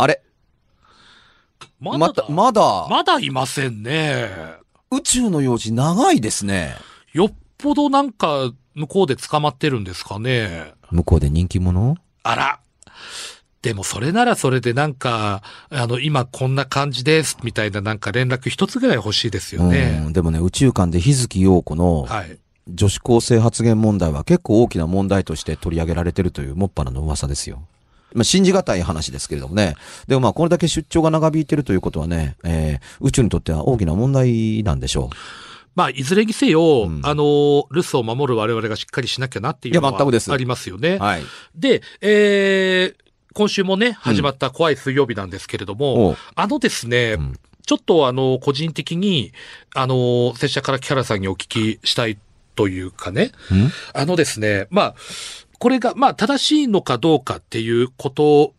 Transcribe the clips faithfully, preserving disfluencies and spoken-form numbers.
あれまだまだまだいませんね。宇宙の用事長いですね。よっぽどなんか向こうで捕まってるんですかね。向こうで人気者？あら。でもそれならそれでなんか、あの、今こんな感じです、みたいななんか連絡一つぐらい欲しいですよね。うん、でもね、宇宙間で日月陽子の、はい。女子高生発言問題は結構大きな問題として取り上げられてるというもっぱらの噂ですよ。まあ、信じがたい話ですけれどもね。でもまあ、これだけ出張が長引いてるということはね、えー、宇宙にとっては大きな問題なんでしょう。まあ、いずれにせよ、うん、あの、留守を守る我々がしっかりしなきゃなっていうのはありますよね。いや、全くです。はい。で、えー、今週もね、始まった怖い水曜日なんですけれども、うん、あのですね、うん、ちょっとあの、個人的に、あの、拙者から木原さんにお聞きしたいというかね、うん、あのですね、まあ、これが、まあ、正しいのかどうかっていうこと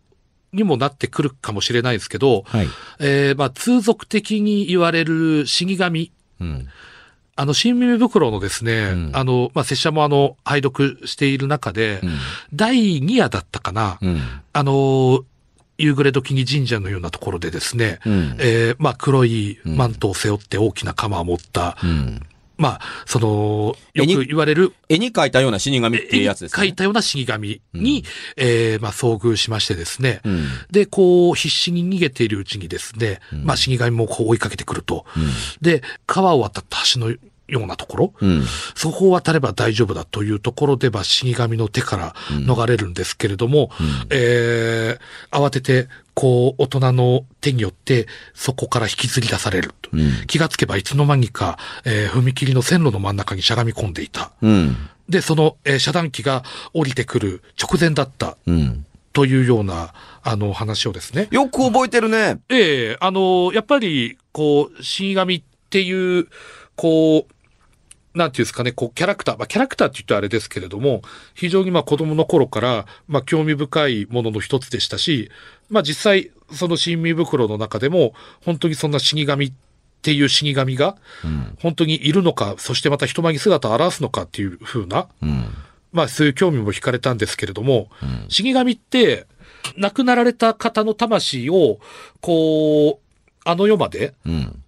にもなってくるかもしれないですけど、はい、えー、まあ、通俗的に言われる死神、うん、あの、新耳袋のですね、うん、あの、まあ、拙者もあの、拝読している中で、うん、だいにやだったかな、うん、あの、夕暮れ時に神社のようなところでですね、うん、えー、まあ、黒いマントを背負って大きな鎌を持った、うんうん、まあ、その、よく言われる。絵に描いたような死神っていうやつですね。絵に描いたような死神に、うん、えー、まあ、遭遇しましてですね。うん、で、こう、必死に逃げているうちにですね、うん、まあ、死神もこう追いかけてくると。うん、で、川を渡った橋のようなところ、うん、そこを渡れば大丈夫だというところで、まあ、死神の手から逃れるんですけれども、うんうん、えー、慌てて、こう、大人の手によって、そこから引きずり出されると、うん。気がつけばいつの間にか、えー、踏切の線路の真ん中にしゃがみ込んでいた。うん、で、その、えー、遮断機が降りてくる直前だった。うん、というような、あの、話をですね。よく覚えてるね。うん、ええー、あの、やっぱり、こう、死神っていう、こう、なんていうんですかね、こう、キャラクター、まあ、キャラクターって言ったらあれですけれども、非常にまあ子供の頃から、まあ、興味深いものの一つでしたし、まあ、実際、その新見袋の中でも、本当にそんな死神っていう死神が、本当にいるのか、うん、そしてまた人前に姿を現すのかっていう風な、うん、まあ、そういう興味も惹かれたんですけれども、うん、死神って、亡くなられた方の魂を、こう、あの世まで、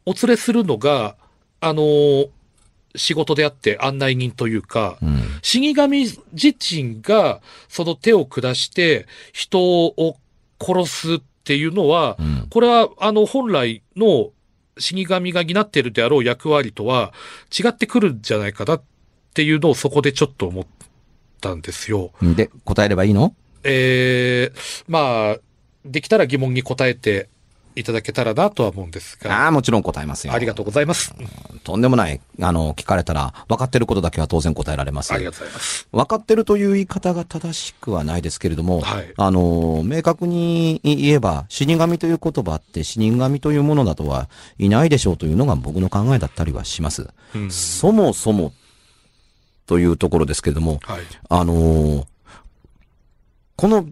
お連れするのが、うん、あの、仕事であって案内人というか、うん、死神自身がその手を下して人を殺すっていうのは、うん、これはあの本来の死神が担っているであろう役割とは違ってくるんじゃないかなっていうのをそこでちょっと思ったんですよ。で、答えればいいの？えー、まあ、できたら疑問に答えていただけたらなとは思うんですが。ああ、もちろん答えますよ。ありがとうございます。とんでもない。あの、聞かれたら、分かってることだけは当然答えられます。ありがとうございます。分かってるという言い方が正しくはないですけれども、はい、あの、明確に言えば、死神という言葉って死神というものだとはいないでしょうというのが僕の考えだったりはします。うん、そもそも、というところですけれども、はい、あの、この、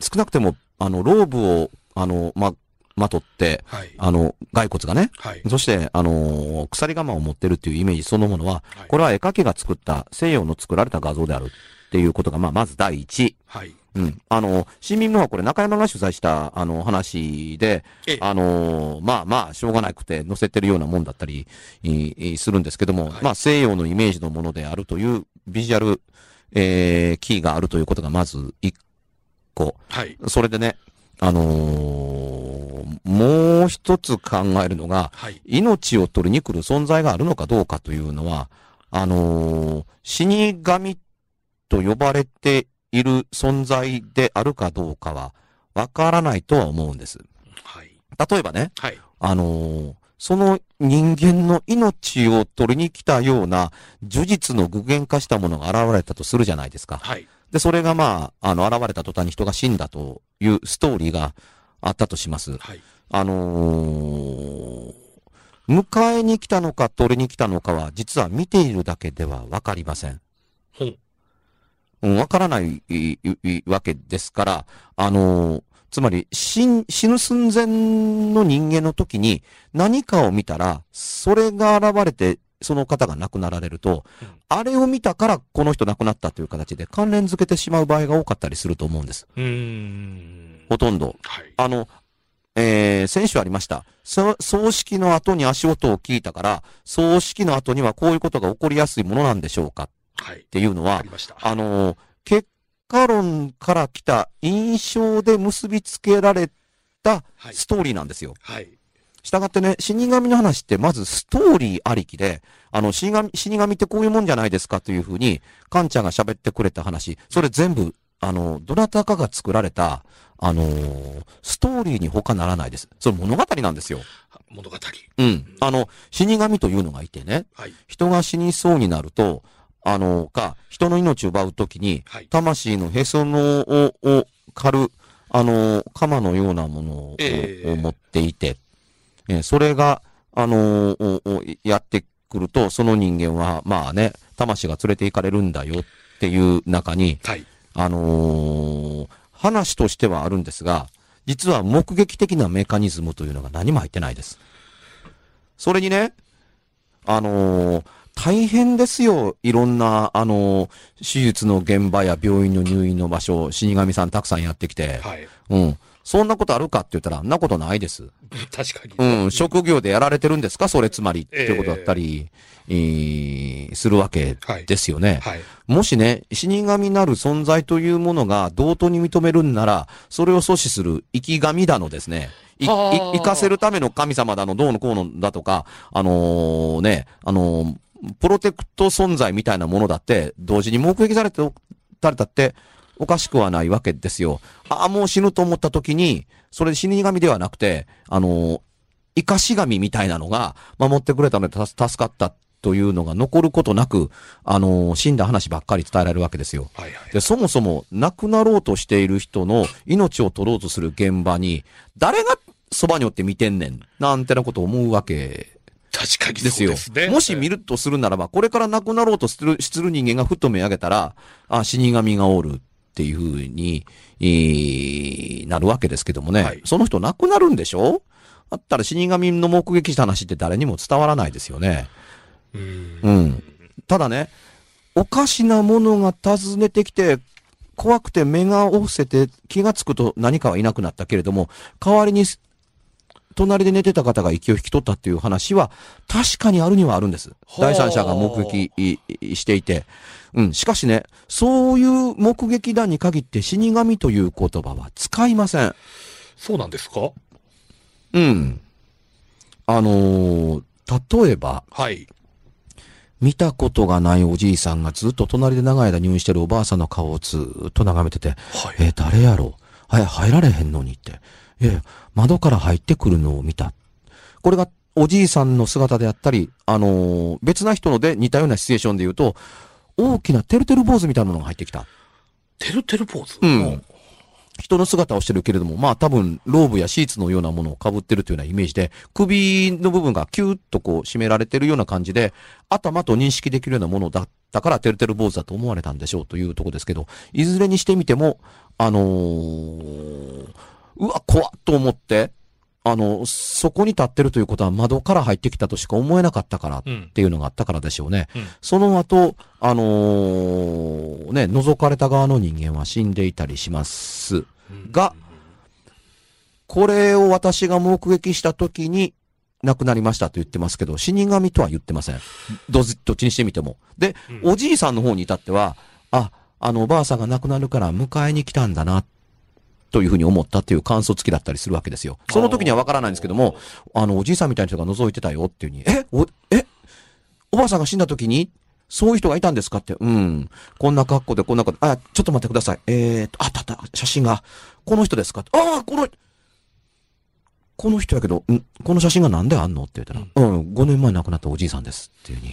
少なくても、あの、ローブを、あの、ま、まとって、はい、あの、骸骨がね、はい、そして、あのー、鎖鎌を持ってるっていうイメージそのものは、はい、これは絵描きが作った、西洋の作られた画像であるっていうことが、まあ、まず第一。はい。うん。あのー、新民のはこれ中山が主催した、あのー、話で、あのー、まあまあ、しょうがなくて載せてるようなもんだったり、するんですけども、はい、まあ、西洋のイメージのものであるという、ビジュアル、えー、キーがあるということが、まず一個。はい。それでね、あのー、もう一つ考えるのが、はい、命を取りに来る存在があるのかどうかというのは、あのー、死神と呼ばれている存在であるかどうかは、わからないとは思うんです。はい、例えばね、はい、あのー、その人間の命を取りに来たような、呪術の具現化したものが現れたとするじゃないですか。はい。で、それがまあ、あの、現れた途端に人が死んだというストーリーがあったとします。はい。あのー、迎えに来たのか取りに来たのかは、実は見ているだけではわかりません。はい。わからないわけですから、あのー、つまり死、死ぬ寸前の人間の時に何かを見たら、それが現れてその方が亡くなられると、うん、あれを見たからこの人亡くなったという形で関連付けてしまう場合が多かったりすると思うんです。うーんほとんど。はい、あの、えー、先週ありました。葬式の後に足音を聞いたから、葬式の後にはこういうことが起こりやすいものなんでしょうかっていうのは、はい、ありました。あのー、結果論から来た印象で結びつけられたストーリーなんですよ。はい。はいしたがってね、死神の話ってまずストーリーありきで、あの、死神、死神ってこういうもんじゃないですかというふうに、カンちゃんが喋ってくれた話、それ全部、あの、どなたかが作られた、あのー、ストーリーに他ならないです。それ物語なんですよ。物語。うん。あの、死神というのがいてね、はい、人が死にそうになると、あのー、か、人の命を奪うときに、はい、魂のへそのを、を狩る、あのー、鎌のようなものを、えー、を持っていて、えー、それが、あのー、やってくると、その人間は、まあね、魂が連れて行かれるんだよっていう中に、はい、あのー、話としてはあるんですが、実は目撃的なメカニズムというのが何も入ってないです。それにね、あのー、大変ですよ。いろんな、あのー、手術の現場や病院の入院の場所、死神さんたくさんやってきて、はい、うん。そんなことあるかって言ったら、んなことないです。確かに。うん。職業でやられてるんですかそれつまりっていうことだったり、えー、するわけですよね。はいはい、もしね、死神なる存在というものが同等に認めるんなら、それを阻止する生き神だのですね。い、い、生かせるための神様だの、どうのこうのだとか、あのー、ね、あのー、プロテクト存在みたいなものだって、同時に目撃されて、されたって、おかしくはないわけですよ。ああ、もう死ぬと思った時に、それ死神ではなくて、あの、生かし神みたいなのが守ってくれたので助かったというのが残ることなく、あの、死んだ話ばっかり伝えられるわけですよ。はいはい、でそもそも亡くなろうとしている人の命を取ろうとする現場に、誰がそばにおって見てんねん、なんてなことを思うわけ。確かにそうですね。もし見るとするならば、これから亡くなろうとする、する人間がふっと目上げたら、あ、死神がおる。っていうふうに、えー、なるわけですけどもね。はい、その人亡くなるんでしょ？だったら死神の目撃した話って誰にも伝わらないですよね。うん。うん。ただね、おかしなものが訪ねてきて、怖くて目が伏せて気がつくと何かはいなくなったけれども、代わりに隣で寝てた方が息を引き取ったっていう話は確かにあるにはあるんです。第三者が目撃していて。うん。しかしね、そういう目撃談に限って死神という言葉は使いません。そうなんですか？うん。あのー、例えば。はい。見たことがないおじいさんがずっと隣で長い間入院してるおばあさんの顔をずーっと眺めてて、はい、えー、誰やろ？はい、入られへんのにって。いや、窓から入ってくるのを見た。これがおじいさんの姿であったり、あのー、別な人ので似たようなシチュエーションで言うと、大きなてるてる坊主みたいなものが入ってきた。てるてる坊主？うん。人の姿をしてるけれども、まあ多分、ローブやシーツのようなものを被ってるというようなイメージで、首の部分がキューッとこう締められてるような感じで、頭と認識できるようなものだったから、てるてる坊主だと思われたんでしょうというとこですけど、いずれにしてみても、あのー、うわ、怖っと思って、あの、そこに立ってるということは窓から入ってきたとしか思えなかったからっていうのがあったからでしょうね。うんうん、その後、あのー、ね、覗かれた側の人間は死んでいたりしますが、これを私が目撃した時に亡くなりましたと言ってますけど、死神とは言ってません。ど、どっちにしてみても。で、おじいさんの方に至っては、あ、あのおばあさんが亡くなるから迎えに来たんだな。というふうに思ったっていう感想付きだったりするわけですよ。その時にはわからないんですけども、あの、おじいさんみたいな人が覗いてたよっていうふうに、えお、えおばあさんが死んだ時に、そういう人がいたんですかって、うん。こんな格好で、こんな格好で、あ、ちょっと待ってください。えーと、あったあった、写真が、この人ですかって、ああ、この、この人やけど、んこの写真がなんであんのって言ったら、うん、うん、ごねんまえ亡くなったおじいさんですっていうふうに、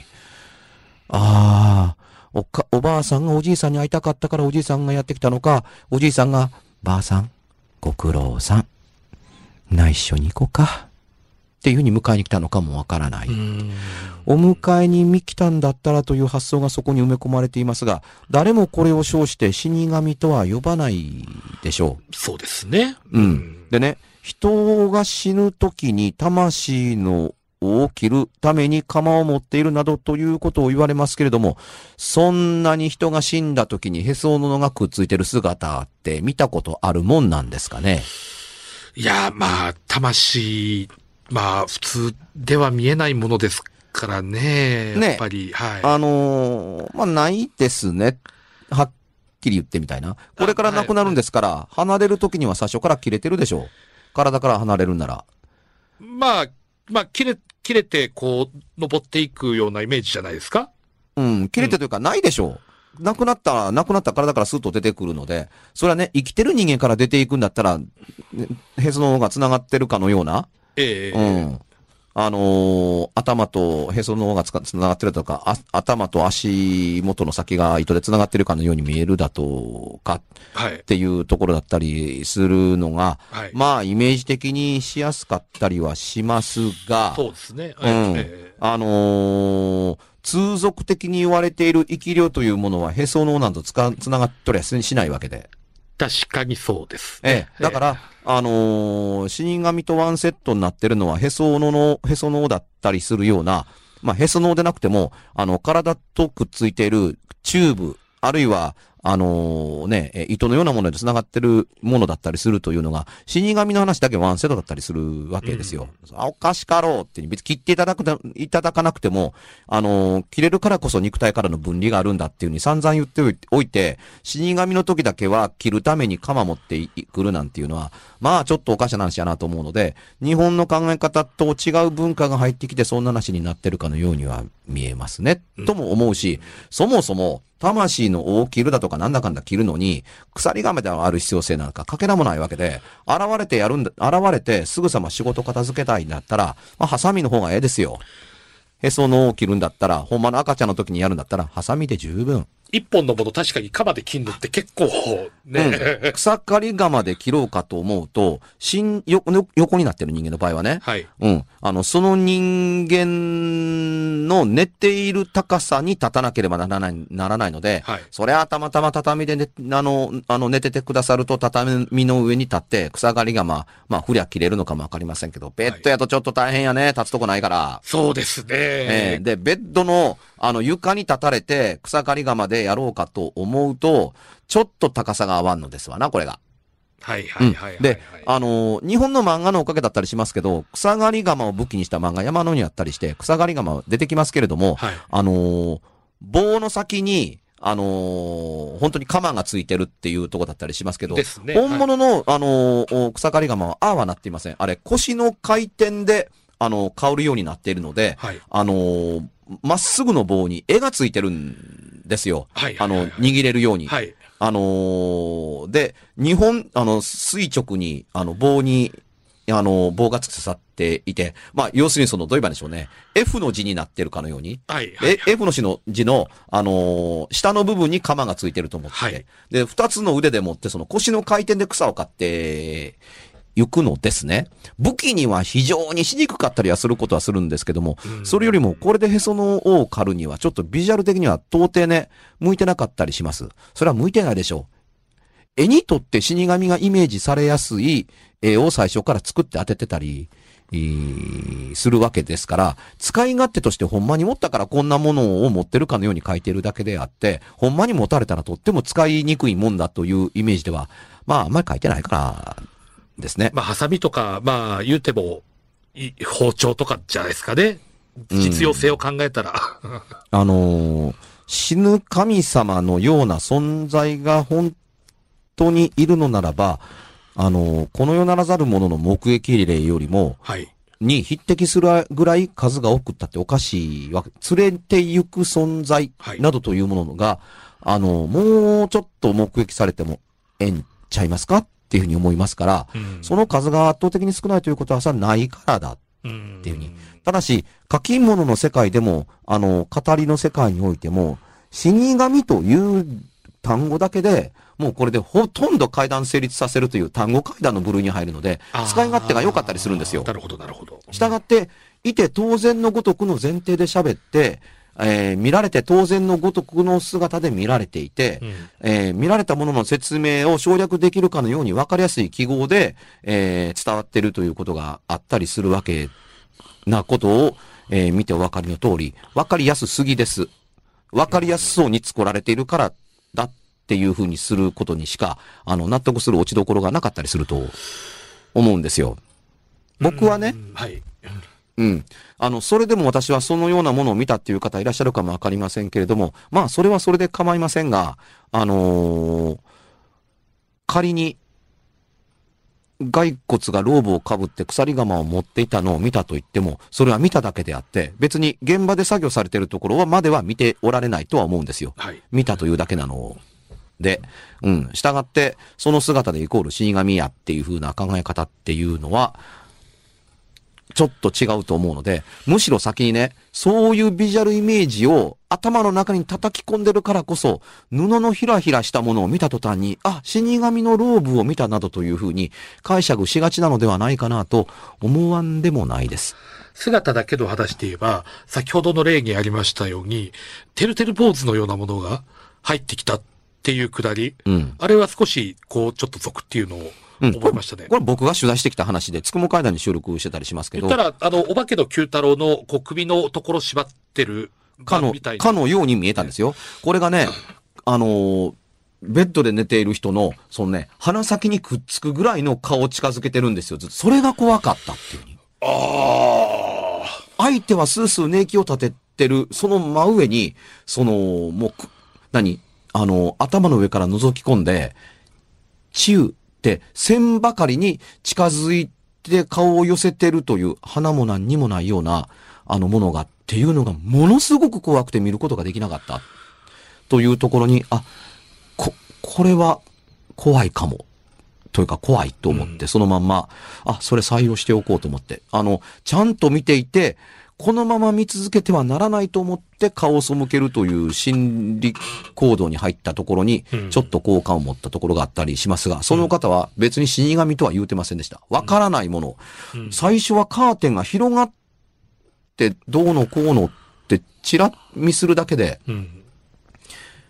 ああ、おか、おばあさんがおじいさんに会いたかったからおじいさんがやってきたのか、おじいさんが、ばあさん、ご苦労さん、内緒に行こうか。っていうふうに迎えに来たのかもわからない。お迎えに来たんだったらという発想がそこに埋め込まれていますが、誰もこれを称して死神とは呼ばないでしょう。そうですね。うん。でね、人が死ぬ時に魂のを切るために釜を持っているなどということを言われますけれども、そんなに人が死んだ時にへその緒がくっついてる姿って見たことあるもんなんですかね。いや、まあ、魂、まあ、普通では見えないものですからね、やっぱり。ね、はい。あのー、まあ、ないですね。はっきり言ってみたいな。これからなくなるんですから、はい、離れる時には最初から切れてるでしょう。体から離れるなら。まあ、まあ、切れ、切れて、こう、登っていくようなイメージじゃないですか？うん、切れてというか、ないでしょう。なくなった、なくなった体からスーッと出てくるので、それはね、生きてる人間から出ていくんだったら、へその緒が繋がってるかのような、ええー、うん。あのー、頭とへその緒が繋がってるとか、頭と足元の先が糸で繋がってるかのように見えるだとか、はい、っていうところだったりするのが、はい、まあイメージ的にしやすかったりはしますが、そうですね。はい、うん、えー、あのー、通俗的に言われている生き量というものはへその緒なんとつか繋がっとりゃしないわけで。確かにそうです、ね。ええ。だから、えー、あのー、死神とワンセットになってるのは、へそのの、へその緒だったりするような、まあ、へその緒でなくても、あの、体とくっついているチューブ、あるいは、あのー、ね、糸のようなもので繋がってるものだったりするというのが、死神の話だけワンセットだったりするわけですよ。うん、あ、おかしかろうって、別に切っていただく、いただかなくても、あのー、切れるからこそ肉体からの分離があるんだっていうふうに散々言っておいて、死神の時だけは切るために鎌持ってくるなんていうのは、まあちょっとおかしな話やなと思うので、日本の考え方と違う文化が入ってきてそんな話になってるかのようには見えますね、うん、とも思うし、そもそも、魂の緒を切るだとかなんだかんだ切るのに、鎖亀である必要性なんかかけらもないわけで、現れてやるんだ、現れてすぐさま仕事片付けたいんだったら、まあ、ハサミの方がええですよ。へその緒を切るんだったら、ほんまの赤ちゃんの時にやるんだったら、ハサミで十分。一本のもの確かに鎌で切るのって結構、ね。うん、草刈り鎌で切ろうかと思うと、しん、よ、横になってる人間の場合はね。はい。うん。あの、その人間の寝ている高さに立たなければならない、ならないので、はい。それはたまたま畳で、ね、あの、あの、寝ててくださると畳の上に立って、草刈り鎌、まあ、ふりゃ切れるのかもわかりませんけど、ベッドやとちょっと大変やね。立つとこないから。そうですね。えー、で、ベッドの、あの、床に立たれて、草刈り鎌でやろうかと思うと、ちょっと高さが合わんのですわな、これが。はいはいはい、はい、うん。で、あのー、日本の漫画のおかげだったりしますけど、草刈り鎌を武器にした漫画、山のにあったりして、草刈り鎌出てきますけれども、はい、あのー、棒の先に、あのー、本当に鎌がついてるっていうとこだったりしますけど、ですね、本物の、はい、あのー、草刈り鎌は、ああはなっていません。あれ、腰の回転で、あのー、香るようになっているので、はい、あのー、まっすぐの棒に絵がついてるんですよ。はいはいはいはい、あの、握れるように。はい、あのー、で、日本、あの、垂直に、あの、棒に、あの、棒が刺さっていて、まあ、要するにその、どう言えばいいんでしょうね。F の字になってるかのように。はいはいはい、え F の字の、字の、あのー、下の部分に鎌がついてると思って。はい、で、二つの腕でもって、その腰の回転で草を刈って、行くのですね。武器には非常にしにくかったりはすることはするんですけども、うん、それよりもこれでへその緒を刈るにはちょっとビジュアル的には到底ね、向いてなかったりします。それは向いてないでしょう。絵にとって死神がイメージされやすい絵を最初から作って当ててたり、するわけですから、使い勝手としてほんまに持ったからこんなものを持ってるかのように書いてるだけであって、ほんまに持たれたらとっても使いにくいもんだというイメージでは、まああんまり書いてないから、ですね。まあ、ハサミとか、まあ、言うても、包丁とかじゃないですかね。実用性を考えたら。うん、あのー、死ぬ神様のような存在が本当にいるのならば、あのー、この世ならざる者の目撃例よりも、はい。に匹敵するぐらい数が多くったっておかしいわけ。連れて行く存在などというものが、はい、あのー、もうちょっと目撃されても、えんちゃいますかっていうふうに思いますから、うん、その数が圧倒的に少ないということはさ、ないからだっていうふうに。うん、ただし、書き物の世界でも、あの、語りの世界においても、死神という単語だけで、もうこれでほとんど怪談成立させるという単語怪談の部類に入るので、使い勝手が良かったりするんですよ。なるほど、なるほど。したがって、いて当然のごとくの前提で喋って、えー、見られて当然のごとくの姿で見られていて、うん、えー、見られたものの説明を省略できるかのように分かりやすい記号で、えー、伝わってるということがあったりするわけなことを、えー、見てお分かりの通り、分かりやすすぎです。分かりやすそうに作られているからだっていうふうにすることにしか、あの、納得する落ちどころがなかったりすると思うんですよ。僕はね、はい。うん。あの、それでも私はそのようなものを見たっていう方いらっしゃるかもわかりませんけれども、まあ、それはそれで構いませんが、あのー、仮に、骸骨がローブをかぶって鎖釜を持っていたのを見たと言っても、それは見ただけであって、別に現場で作業されているところはまでは見ておられないとは思うんですよ。はい、見たというだけなのを。で、うん。従って、その姿でイコール死神やっていう風な考え方っていうのは、ちょっと違うと思うので、むしろ先にね、そういうビジュアルイメージを頭の中に叩き込んでるからこそ、布のひらひらしたものを見た途端に、あ、死神のローブを見たなどというふうに解釈しがちなのではないかなと思わんでもないです。姿だけの話で言えば、先ほどの例にありましたように、てるてる坊主のようなものが入ってきたっていうくだり、うん、あれは少し、こう、ちょっと俗っていうのを、うん、覚えましたね。これ僕が取材してきた話で、つくも階段に収録してたりしますけど。言ったら、あの、お化けの九太郎のこう首のところ縛ってるかの、かのように見えたんですよ。ね、これがね、あのー、ベッドで寝ている人の、そのね、鼻先にくっつくぐらいの顔を近づけてるんですよ。それが怖かったっていう。ああ。相手はスースー寝息を立ててる、その真上に、その、もう、何あのー、頭の上から覗き込んで、チュー。で、線ばかりに近づいて顔を寄せてるという、花も何にもないような、あのものがっていうのが、ものすごく怖くて見ることができなかった。というところに、あ、こ、これは怖いかも。というか怖いと思って、そのまんま、あ、それ採用しておこうと思って。あの、ちゃんと見ていて、このまま見続けてはならないと思って顔を背けるという心理行動に入ったところに、ちょっと好感を持ったところがあったりしますが、その方は別に死神とは言うてませんでした。わからないもの。最初はカーテンが広がってどうのこうのってチラ見するだけで、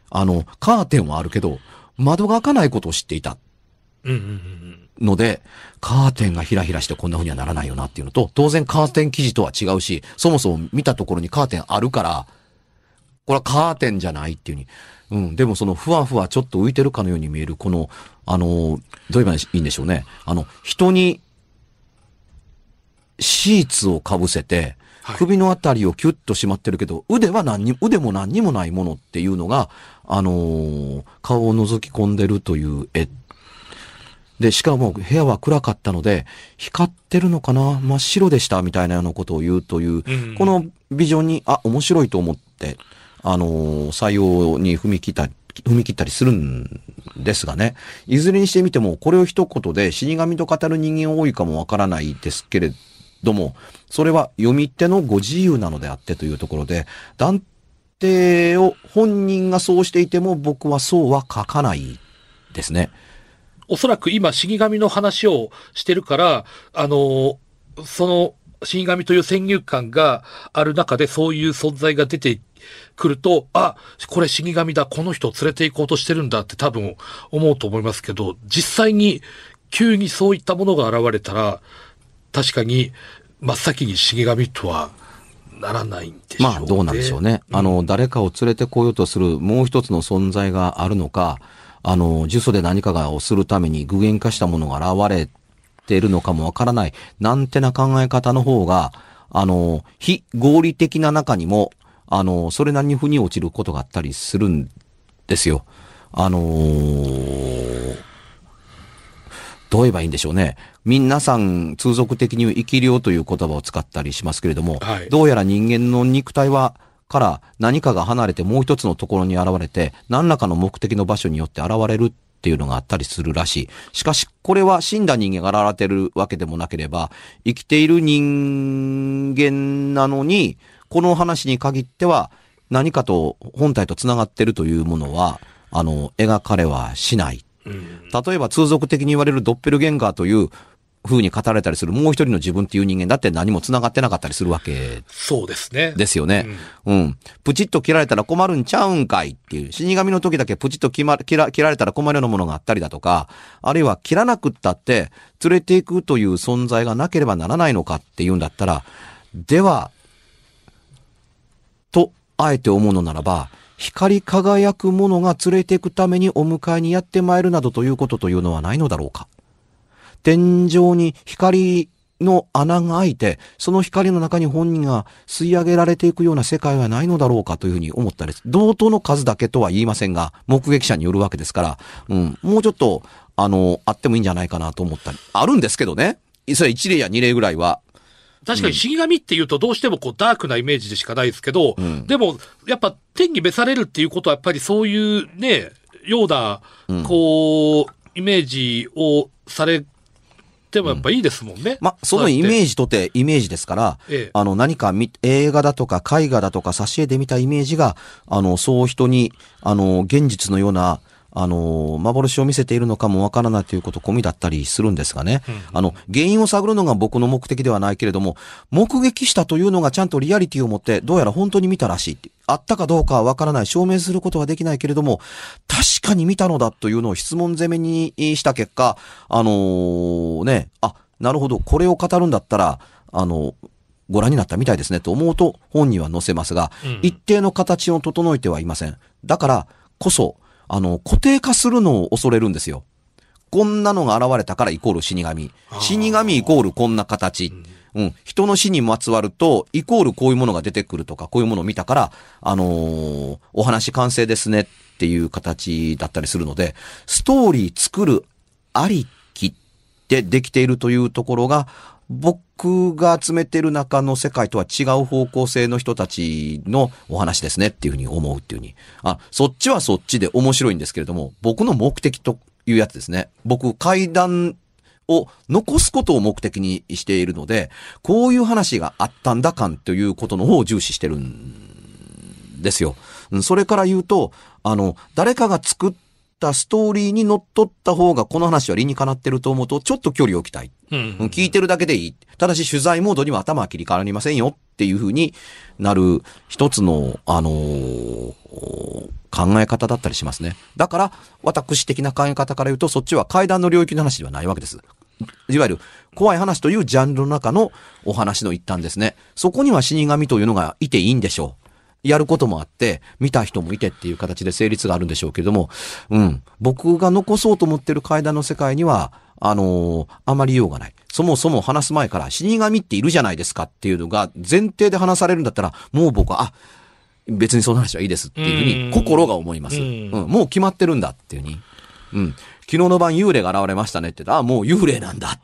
あの、カーテンはあるけど、窓が開かないことを知っていた。ので、カーテンがひらひらしてこんな風にはならないよなっていうのと、当然カーテン生地とは違うし、そもそも見たところにカーテンあるから、これはカーテンじゃないっていうに。うん、でもそのふわふわちょっと浮いてるかのように見える、この、あの、どう言えばいいんでしょうね。あの、人にシーツをかぶせて、首のあたりをキュッと締まってるけど、腕は何に、腕も何にもないものっていうのが、あのー、顔を覗き込んでるという絵。で、しかも部屋は暗かったので、光ってるのかな？真っ白でしたみたいなようなことを言うという、このビジョンに、あ、面白いと思って、あのー、採用に踏み切った、踏み切ったりするんですがね。いずれにしてみても、これを一言で死神と語る人間多いかもわからないですけれども、それは読み手のご自由なのであってというところで、断定を本人がそうしていても僕はそうは書かないですね。おそらく今、死神の話をしてるから、あのー、その死神という先入観がある中でそういう存在が出てくると、あ、これ死神だ、この人を連れて行こうとしてるんだって多分思うと思いますけど、実際に急にそういったものが現れたら、確かに真っ先に死神とはならないんでしょうね。まあ、どうなんでしょうね。うん、あの、誰かを連れてこようとするもう一つの存在があるのか、あの、呪詛で何かがをするために具現化したものが現れているのかもわからない、なんてな考え方の方が、あの、非合理的な中にも、あの、それなりに腑に落ちることがあったりするんですよ。あのー、どう言えばいいんでしょうね。皆さん、通俗的に生き量という言葉を使ったりしますけれども、はい、どうやら人間の肉体は、から何かが離れてもう一つのところに現れて何らかの目的の場所によって現れるっていうのがあったりするらしい。しかしこれは死んだ人間が現れてるわけでもなければ生きている人間なのにこの話に限っては何かと本体とつながってるというものはあの描かれはしない。例えば通俗的に言われるドッペルゲンガーという風に語られたりする、もう一人の自分っていう人間だって何も繋がってなかったりするわけ。そうですね。ですよね。うん、うん。プチッと切られたら困るんちゃうんかいっていう、死神の時だけプチッと切ら、切られたら困るようなものがあったりだとか、あるいは切らなくったって連れていくという存在がなければならないのかっていうんだったら、ではとあえて思うのならば、光り輝くものが連れていくためにお迎えにやってまいるなどということというのはないのだろうか。天井に光の穴が開いて、その光の中に本人が吸い上げられていくような世界はないのだろうかというふうに思ったり、同等の数だけとは言いませんが、目撃者によるわけですから、うん、もうちょっと、あの、あってもいいんじゃないかなと思ったり。あるんですけどね。それいち例やに例ぐらいは。確かに死神っていうとどうしてもこうダークなイメージでしかないですけど、うん、でもやっぱ天に召されるっていうことはやっぱりそういうね、ような、こう、うん、イメージをされでもやっぱいいですもんね。うん、ま、そのイメージとてイメージですから、ええ、あの何かみ映画だとか絵画だとか挿絵で見たイメージが、あの、そう人に、あの、現実のような、あの、幻を見せているのかもわからないということ込みだったりするんですがね。うんうん、あの、原因を探るのが僕の目的ではないけれども、目撃したというのがちゃんとリアリティを持って、どうやら本当に見たらしいって。あったかどうかはわからない。証明することはできないけれども、確かに見たのだというのを質問攻めにした結果、あのー、ね、あ、なるほど、これを語るんだったら、あのー、ご覧になったみたいですねと思うと本には載せますが、うん、一定の形を整えてはいません。だからこそ、あの、固定化するのを恐れるんですよ。こんなのが現れたからイコール死神。死神イコールこんな形。うん。人の死にまつわると、イコールこういうものが出てくるとか、こういうものを見たから、あのー、お話完成ですねっていう形だったりするので、ストーリー作るありきってできているというところが、僕が集めてる中の世界とは違う方向性の人たちのお話ですねっていうふうに思うっていうふうに。あ、そっちはそっちで面白いんですけれども、僕の目的というやつですね。僕、階段を残すことを目的にしているので、こういう話があったんだ感ということの方を重視してるんですよ。それから言うと、あの、誰かが作ってストーリーにのっとった方がこの話は理にかなってると思うとちょっと距離を置きたい、うんうんうん、聞いてるだけでいい、ただし取材モードには頭は切り替わりませんよっていう風になる一つの、あのー、考え方だったりしますね。だから私的な考え方から言うとそっちは怪談の領域の話ではないわけです。いわゆる怖い話というジャンルの中のお話の一端ですね。そこには死神というのがいていいんでしょう。やることもあって、見た人もいてっていう形で成立があるんでしょうけれども、うん。僕が残そうと思ってる怪談の世界には、あのー、あまり用がない。そもそも話す前から死神っているじゃないですかっていうのが前提で話されるんだったら、もう僕は、あ、別にその話はいいですっていうふうに心が思います。うん。もう決まってるんだっていうふうに。うん。昨日の晩幽霊が現れましたねって言ったら、あ、もう幽霊なんだ。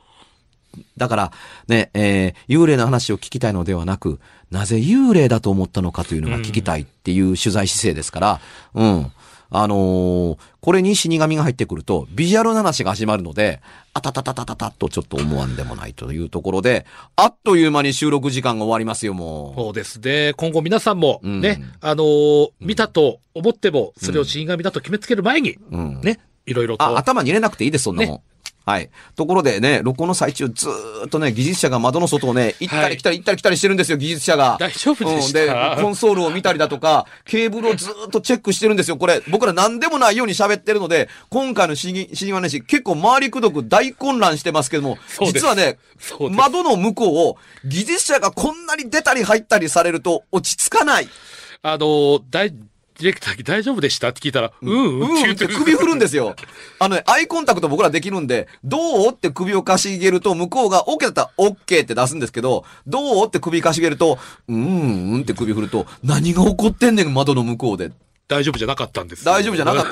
だからね、えー、幽霊の話を聞きたいのではなく、なぜ幽霊だと思ったのかというのが聞きたいっていう取材姿勢ですから、うん。うん、あのー、これに死神が入ってくると、ビジュアルの話が始まるので、あたたたたたたとちょっと思わんでもないというところで、あっという間に収録時間が終わりますよ、もう。そうですね。今後皆さんもね、うん、あのー、見たと思っても、それを死神だと決めつける前に、うん、ね、いろいろと。あ、頭に入れなくていいです、そんなもん。ね、はい。ところでね、録音の最中ずーっとね、技術者が窓の外をね、行ったり来たり行ったり来たりしてるんですよ、技術者が。大丈夫でした、うん、で、コンソールを見たりだとか、ケーブルをずーっとチェックしてるんですよ。これ、僕ら何でもないように喋ってるので、今回の死神話、結構周りくどく大混乱してますけども、実はね、窓の向こうを技術者がこんなに出たり入ったりされると落ち着かない。あのー、大、ディレクターに大丈夫でしたって聞いたら、うんうん、うん、うんって首振るんですよ。あのね、アイコンタクト僕らできるんで、どうって首をかしげると、向こうが OK だったら OK って出すんですけど、どうって首かしげると、うん、うんって首振ると、何が起こってんねん、窓の向こうで。大丈夫じゃなかったんです。大丈夫じゃなかった、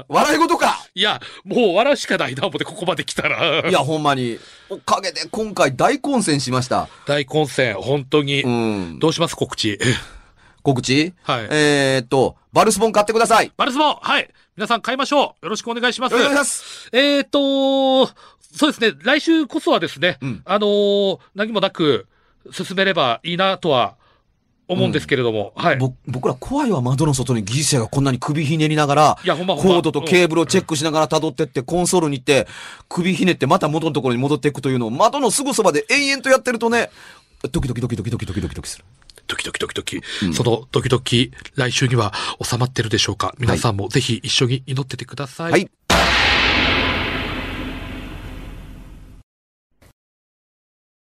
ね。笑い事か。いや、もう笑うしかないな、思ってここまで来たら。いや、ほんまに。おかげで今回大混戦しました。大混戦、本当に。うん、どうします、告知。告知？はい。えー、っと、バルスボン買ってください。バルスボン、はい。皆さん買いましょう。よろしくお願いします。よろしくお願いします。えー、っと、そうですね。来週こそはですね、うん、あのー、何もなく進めればいいなとは思うんですけれども、うん、はい。僕ら怖いわ、窓の外に技術者がこんなに首ひねりながら、いや、ほんまほんま、コードとケーブルをチェックしながら辿ってって、うん、コンソールに行って、首ひねってまた元のところに戻っていくというのを、窓のすぐそばで延々とやってるとね、ドキドキドキドキドキドキドキドキする。ドキドキドキドキ、うん、そのドキドキ来週には収まってるでしょうか。皆さんもぜひ一緒に祈っててください、はい。